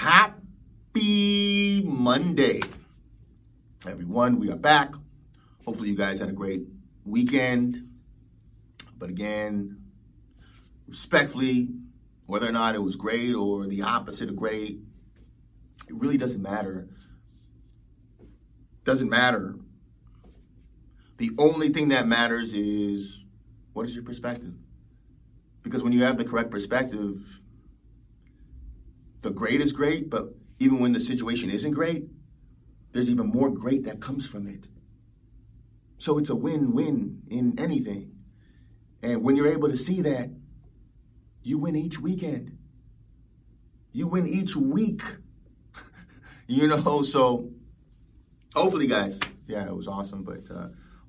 Happy Monday, everyone. We are back. Hopefully you guys had a great weekend. But again, respectfully, whether or not it was great or the opposite of great, it really doesn't matter. The only thing that matters is what is your perspective? Because when you have the correct perspective, the great is great, but even when the situation isn't great, there's even more great that comes from it. So it's a win-win in anything. And when you're able to see that, you win each weekend. You win each week. So hopefully, guys, yeah, it was awesome, but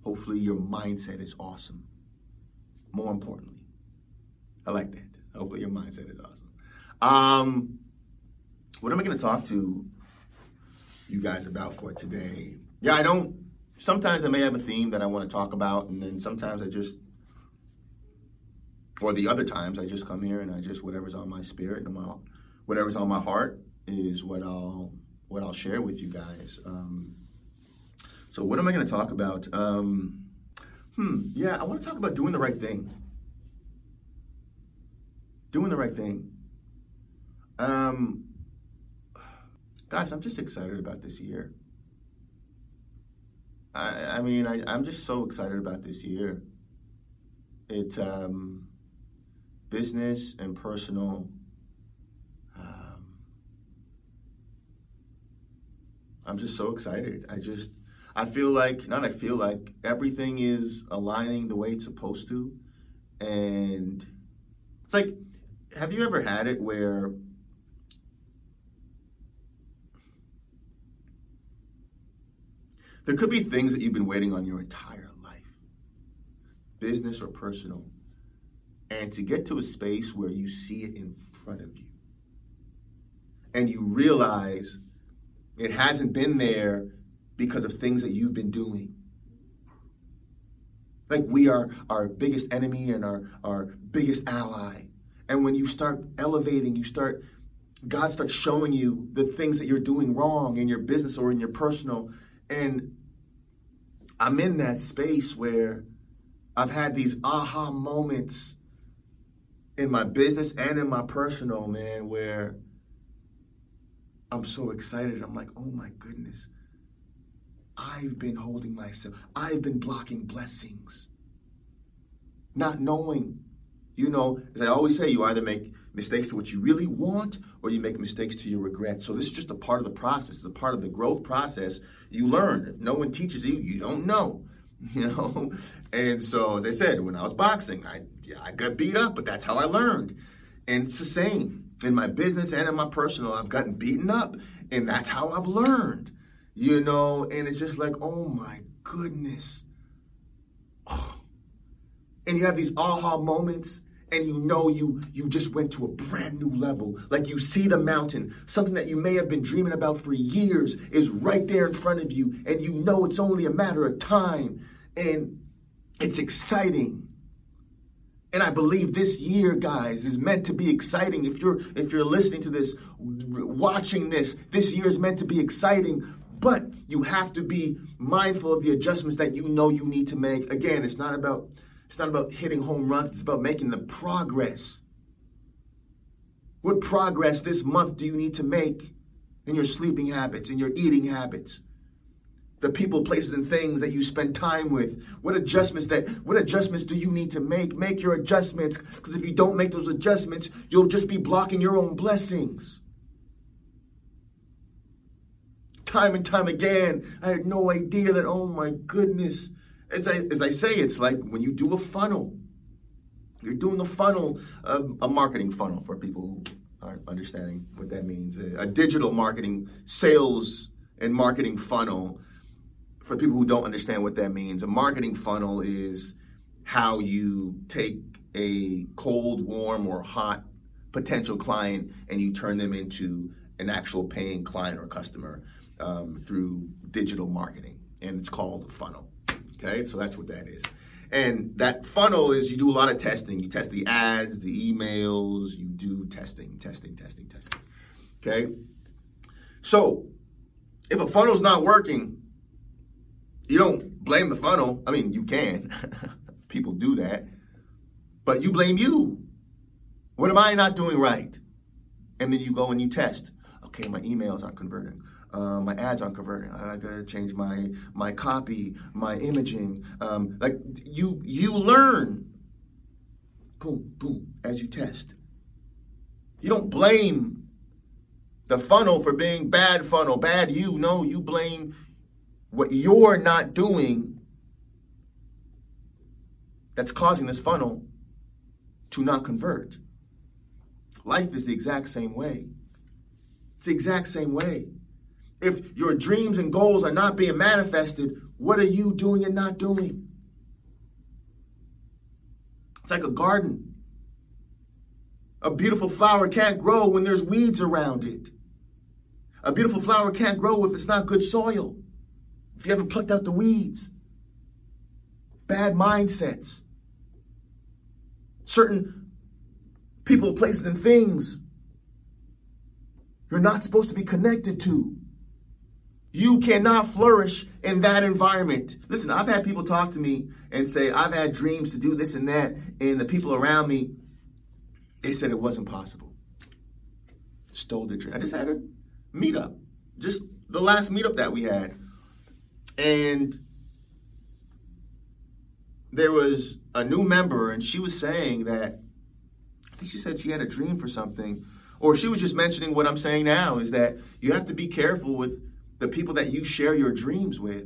hopefully your mindset is awesome. More importantly, I like that. Hopefully your mindset is awesome. What am I going to talk to you guys about for today? Yeah, sometimes I may have a theme that I want to talk about, and then sometimes the other times I just come here and whatever's on my spirit and whatever's on my heart is what I'll share with you guys. So what am I going to talk about? Yeah, I want to talk about doing the right thing. Guys, I'm just excited about this year. I'm just so excited about this year. It's business and personal. I'm just so excited. I feel like everything is aligning the way it's supposed to. And it's like, have you ever had it where there could be things that you've been waiting on your entire life, business or personal, and to get to a space where you see it in front of you and you realize it hasn't been there because of things that you've been doing? Like, we are our biggest enemy and our biggest ally. And when you start elevating, God starts showing you the things that you're doing wrong in your business or in your personal. And I'm in that space where I've had these aha moments in my business and in my personal, man, where I'm so excited. I'm like, oh my goodness, I've been holding myself. I've been blocking blessings, not knowing. As I always say, you either make mistakes to what you really want or you make mistakes to your regret. So this is just a part of the process. It's a part of the growth process. You learn. If no one teaches you, you don't know, And so, as I said, when I was boxing, I got beat up, but that's how I learned. And it's the same in my business and in my personal. I've gotten beaten up, and that's how I've learned, And it's just like, oh, my goodness. Oh. And you have these aha moments, and you just went to a brand new level. Like, you see the mountain, something that you may have been dreaming about for years is right there in front of you, and it's only a matter of time, and it's exciting. And I believe this year, guys, is meant to be exciting. If you're listening to this, watching this, this year is meant to be exciting. But you have to be mindful of the adjustments that you need to make. Again, it's not about hitting home runs. It's about making the progress. What progress this month do you need to make in your sleeping habits, in your eating habits, the people, places, and things that you spend time with? What adjustments do you need to make? Make your adjustments, because if you don't make those adjustments, you'll just be blocking your own blessings. Time and time again, I had no idea that, oh my goodness, as I say, it's like when you do a funnel. You're doing the funnel, a marketing funnel for people who aren't understanding what that means. A digital marketing, sales and marketing funnel for people who don't understand what that means. A marketing funnel is how you take a cold, warm, or hot potential client and you turn them into an actual paying client or customer through digital marketing. And it's called a funnel. Okay, so that's what that is. And that funnel is, you do a lot of testing. You test the ads, the emails, you do testing. Okay, So if a funnel's not working, you don't blame the funnel. I mean, you can. People do that. But you blame you. What am I not doing right? And then you go and you test. Okay, my emails aren't converting. My ads aren't converting. I gotta change my copy, my imaging. Like you learn. Boom, boom, as you test. You don't blame the funnel for being bad funnel, bad you. No, you blame what you're not doing that's causing this funnel to not convert. Life is the exact same way. It's the exact same way. If your dreams and goals are not being manifested, what are you doing and not doing? It's like a garden. A beautiful flower can't grow when there's weeds around it. A beautiful flower can't grow if it's not good soil. If you haven't plucked out the weeds. Bad mindsets. Certain people, places, and things you're not supposed to be connected to. You cannot flourish in that environment. Listen, I've had people talk to me and say, I've had dreams to do this and that, and the people around me, they said it wasn't possible. Stole the dream. I just had a meetup, just the last meetup that we had. And there was a new member, and she was saying that, I think she said she had a dream for something, or she was just mentioning what I'm saying now, is that you have to be careful with the people that you share your dreams with.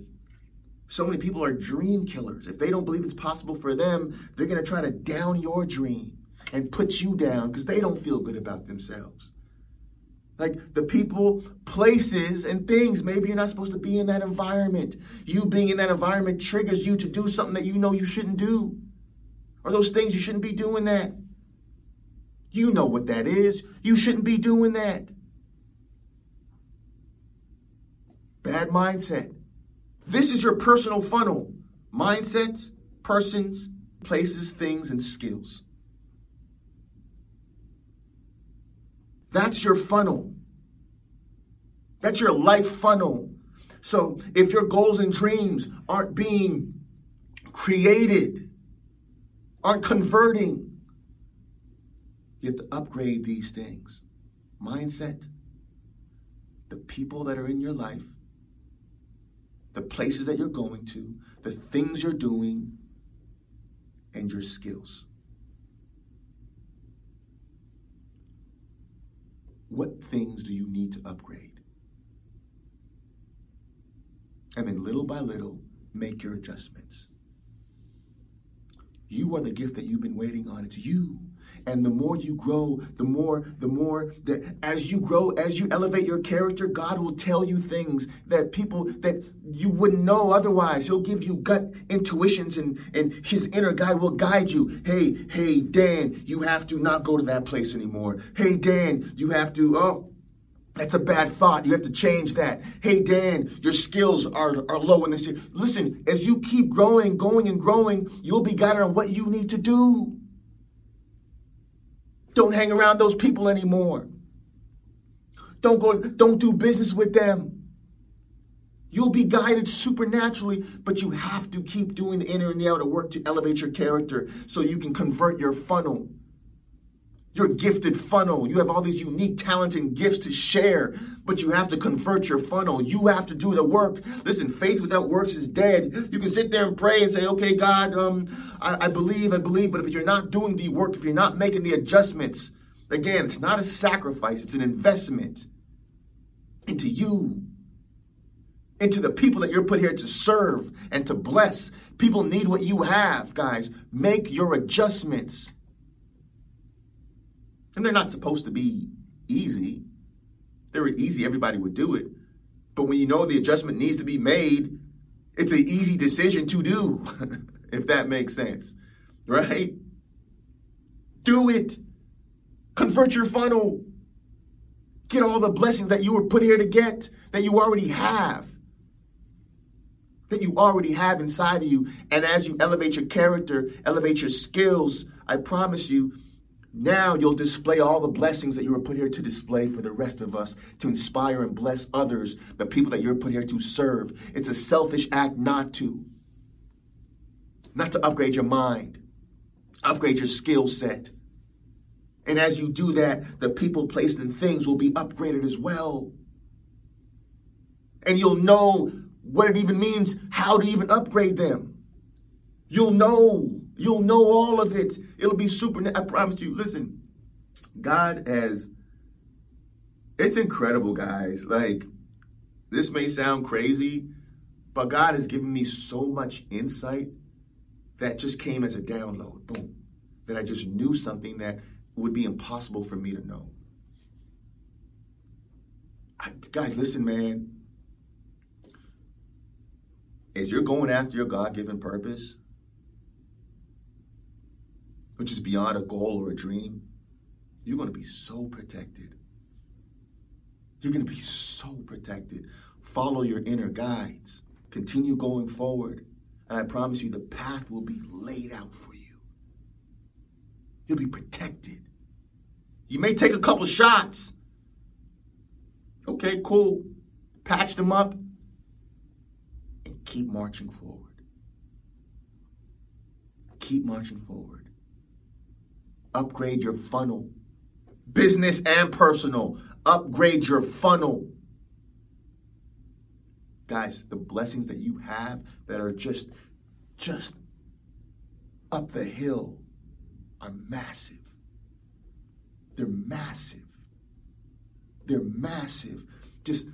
So many people are dream killers. If they don't believe it's possible for them, they're going to try to down your dream and put you down because they don't feel good about themselves. Like the people, places, and things, maybe you're not supposed to be in that environment. You being in that environment triggers you to do something that you know you shouldn't do. Or those things you shouldn't be doing that. You know what that is. You shouldn't be doing that. Bad mindset. This is your personal funnel. Mindsets, persons, places, things, and skills. That's your funnel. That's your life funnel. So if your goals and dreams aren't being created, aren't converting, you have to upgrade these things. Mindset, the people that are in your life, the places that you're going to, the things you're doing, and your skills. What things do you need to upgrade? And then little by little, make your adjustments. You are the gift that you've been waiting on. It's you. And the more you grow, the more that as you grow, as you elevate your character, God will tell you things that people that you wouldn't know otherwise. He'll give you gut intuitions and his inner guide will guide you. Hey, Dan, you have to not go to that place anymore. Hey, Dan, you have to, that's a bad thought. You have to change that. Hey, Dan, your skills are low in this year. Listen, as you keep growing, you'll be guided on what you need to do. Don't hang around those people anymore. Don't do business with them. You'll be guided supernaturally, but you have to keep doing the inner and the outer work to elevate your character so you can convert your funnel. Your gifted funnel. You have all these unique talents and gifts to share, but you have to convert your funnel. You have to do the work. Listen, faith without works is dead. You can sit there and pray and say, okay, God, I believe, but if you're not doing the work, if you're not making the adjustments, again, it's not a sacrifice. It's an investment into you, into the people that you're put here to serve and to bless. People need what you have, guys. Make your adjustments. And they're not supposed to be easy. If they were easy, everybody would do it. But when you know the adjustment needs to be made, it's an easy decision to do, if that makes sense, right? Do it. Convert your funnel. Get all the blessings that you were put here to get, that you already have inside of you. And as you elevate your character, elevate your skills, I promise you, Now you'll display all the blessings that you were put here to display for the rest of us, to inspire and bless others, the people that you're put here to serve. It's a selfish act not to upgrade your mind, upgrade your skill set. And as you do that, the people, places, and things will be upgraded as well. And you'll know what it even means, how to even upgrade them. You'll know all of it. It'll be super. I promise you. Listen, God has, it's incredible, guys. Like, this may sound crazy, but God has given me so much insight that just came as a download. Boom. That I just knew something that would be impossible for me to know. Guys, listen, man. As you're going after your God-given purpose, which is beyond a goal or a dream, you're going to be so protected. You're going to be so protected. Follow your inner guides. Continue going forward. And I promise you, the path will be laid out for you. You'll be protected. You may take a couple shots. Okay, cool. Patch them up and keep marching forward. Keep marching forward. Upgrade your funnel, business and personal. Upgrade your funnel. Guys, the blessings that you have that are just up the hill are massive. They're massive. They're massive. Just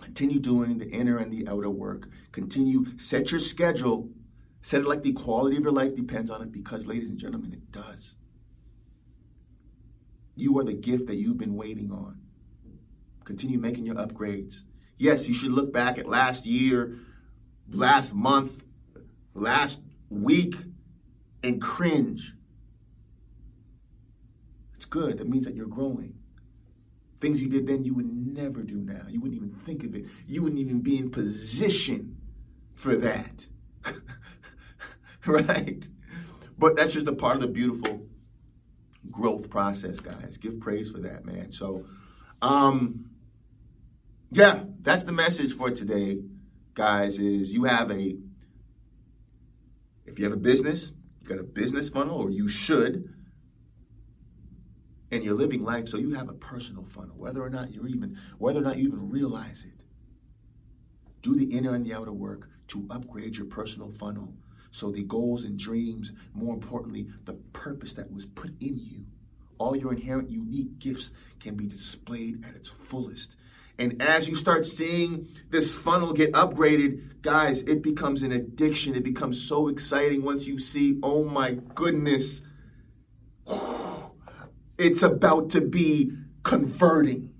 continue doing the inner and the outer work. Continue, set your schedule. Set it like the quality of your life depends on it, because, ladies and gentlemen, it does. You are the gift that you've been waiting on. Continue making your upgrades. Yes, you should look back at last year, last month, last week, and cringe. It's good. That means that you're growing. Things you did then you would never do now. You wouldn't even think of it. You wouldn't even be in position for that. Right? But that's just a part of the beautiful growth process, guys. Give praise for that, man. So, yeah, that's the message for today, guys, is if you have a business, you got a business funnel, or you should, and you're living life, so you have a personal funnel, whether or not you even realize it. Do the inner and the outer work to upgrade your personal funnel. So the goals and dreams, more importantly, the purpose that was put in you, all your inherent unique gifts can be displayed at its fullest. And as you start seeing this funnel get upgraded, guys, it becomes an addiction. It becomes so exciting once you see, oh my goodness, it's about to be converting.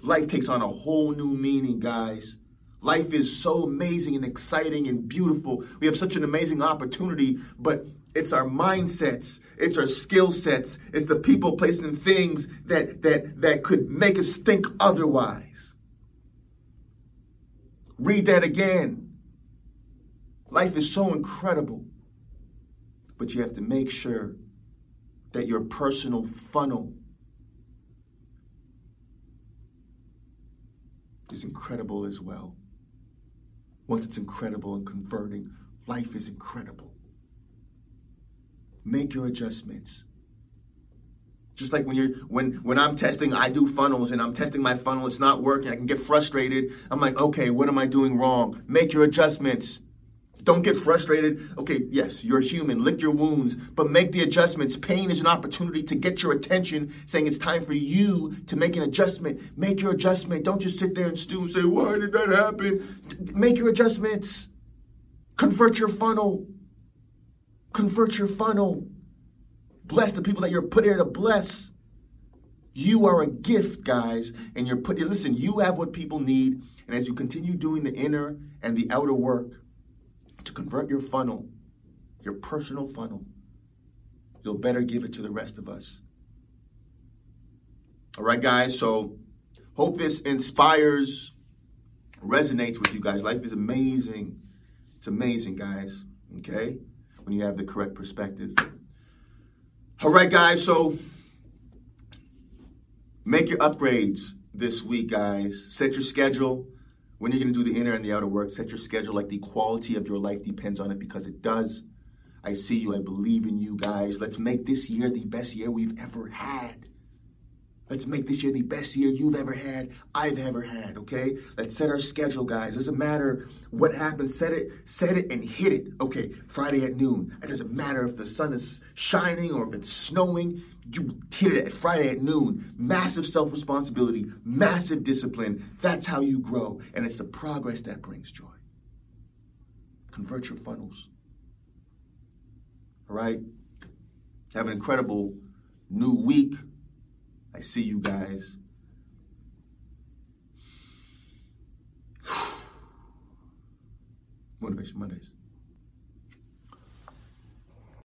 Life takes on a whole new meaning, guys. Life is so amazing and exciting and beautiful. We have such an amazing opportunity, but it's our mindsets, it's our skill sets, it's the people, places, and things that could make us think otherwise. Read that again. Life is so incredible, but you have to make sure that your personal funnel is incredible as well. Once it's incredible and converting, life is incredible. Make your adjustments. Just like when I'm testing, I do funnels and I'm testing my funnel, it's not working, I can get frustrated. I'm like, okay, what am I doing wrong? Make your adjustments. Don't get frustrated. Okay, yes, you're human, lick your wounds, but make the adjustments. Pain is an opportunity to get your attention, saying it's time for you to make an adjustment. Make your adjustment. Don't just sit there and stew and say, why did that happen? Make your adjustments. Convert your funnel. Convert your funnel. Bless the people that you're put here to bless. You are a gift, guys, and you're put here. Listen, you have what people need, and as you continue doing the inner and the outer work, to convert your funnel, your personal funnel, you'll better give it to the rest of us. All right, guys, so hope this inspires, resonates with you guys. Life is amazing. It's amazing, guys, okay, when you have the correct perspective. All right, guys, so make your upgrades this week, guys. Set your schedule. When you're going to do the inner and the outer work, set your schedule like the quality of your life depends on it, because it does. I see you. I believe in you, guys. Let's make this year the best year we've ever had. Let's make this year the best year you've ever had, I've ever had, okay? Let's set our schedule, guys. It doesn't matter what happens. Set it and hit it. Okay, Friday at noon. It doesn't matter if the sun is shining or if it's snowing. You hit it at Friday at noon. Massive self-responsibility, massive discipline. That's how you grow, and it's the progress that brings joy. Convert your funnels, all right? Have an incredible new week. I see you guys. Motivation Mondays.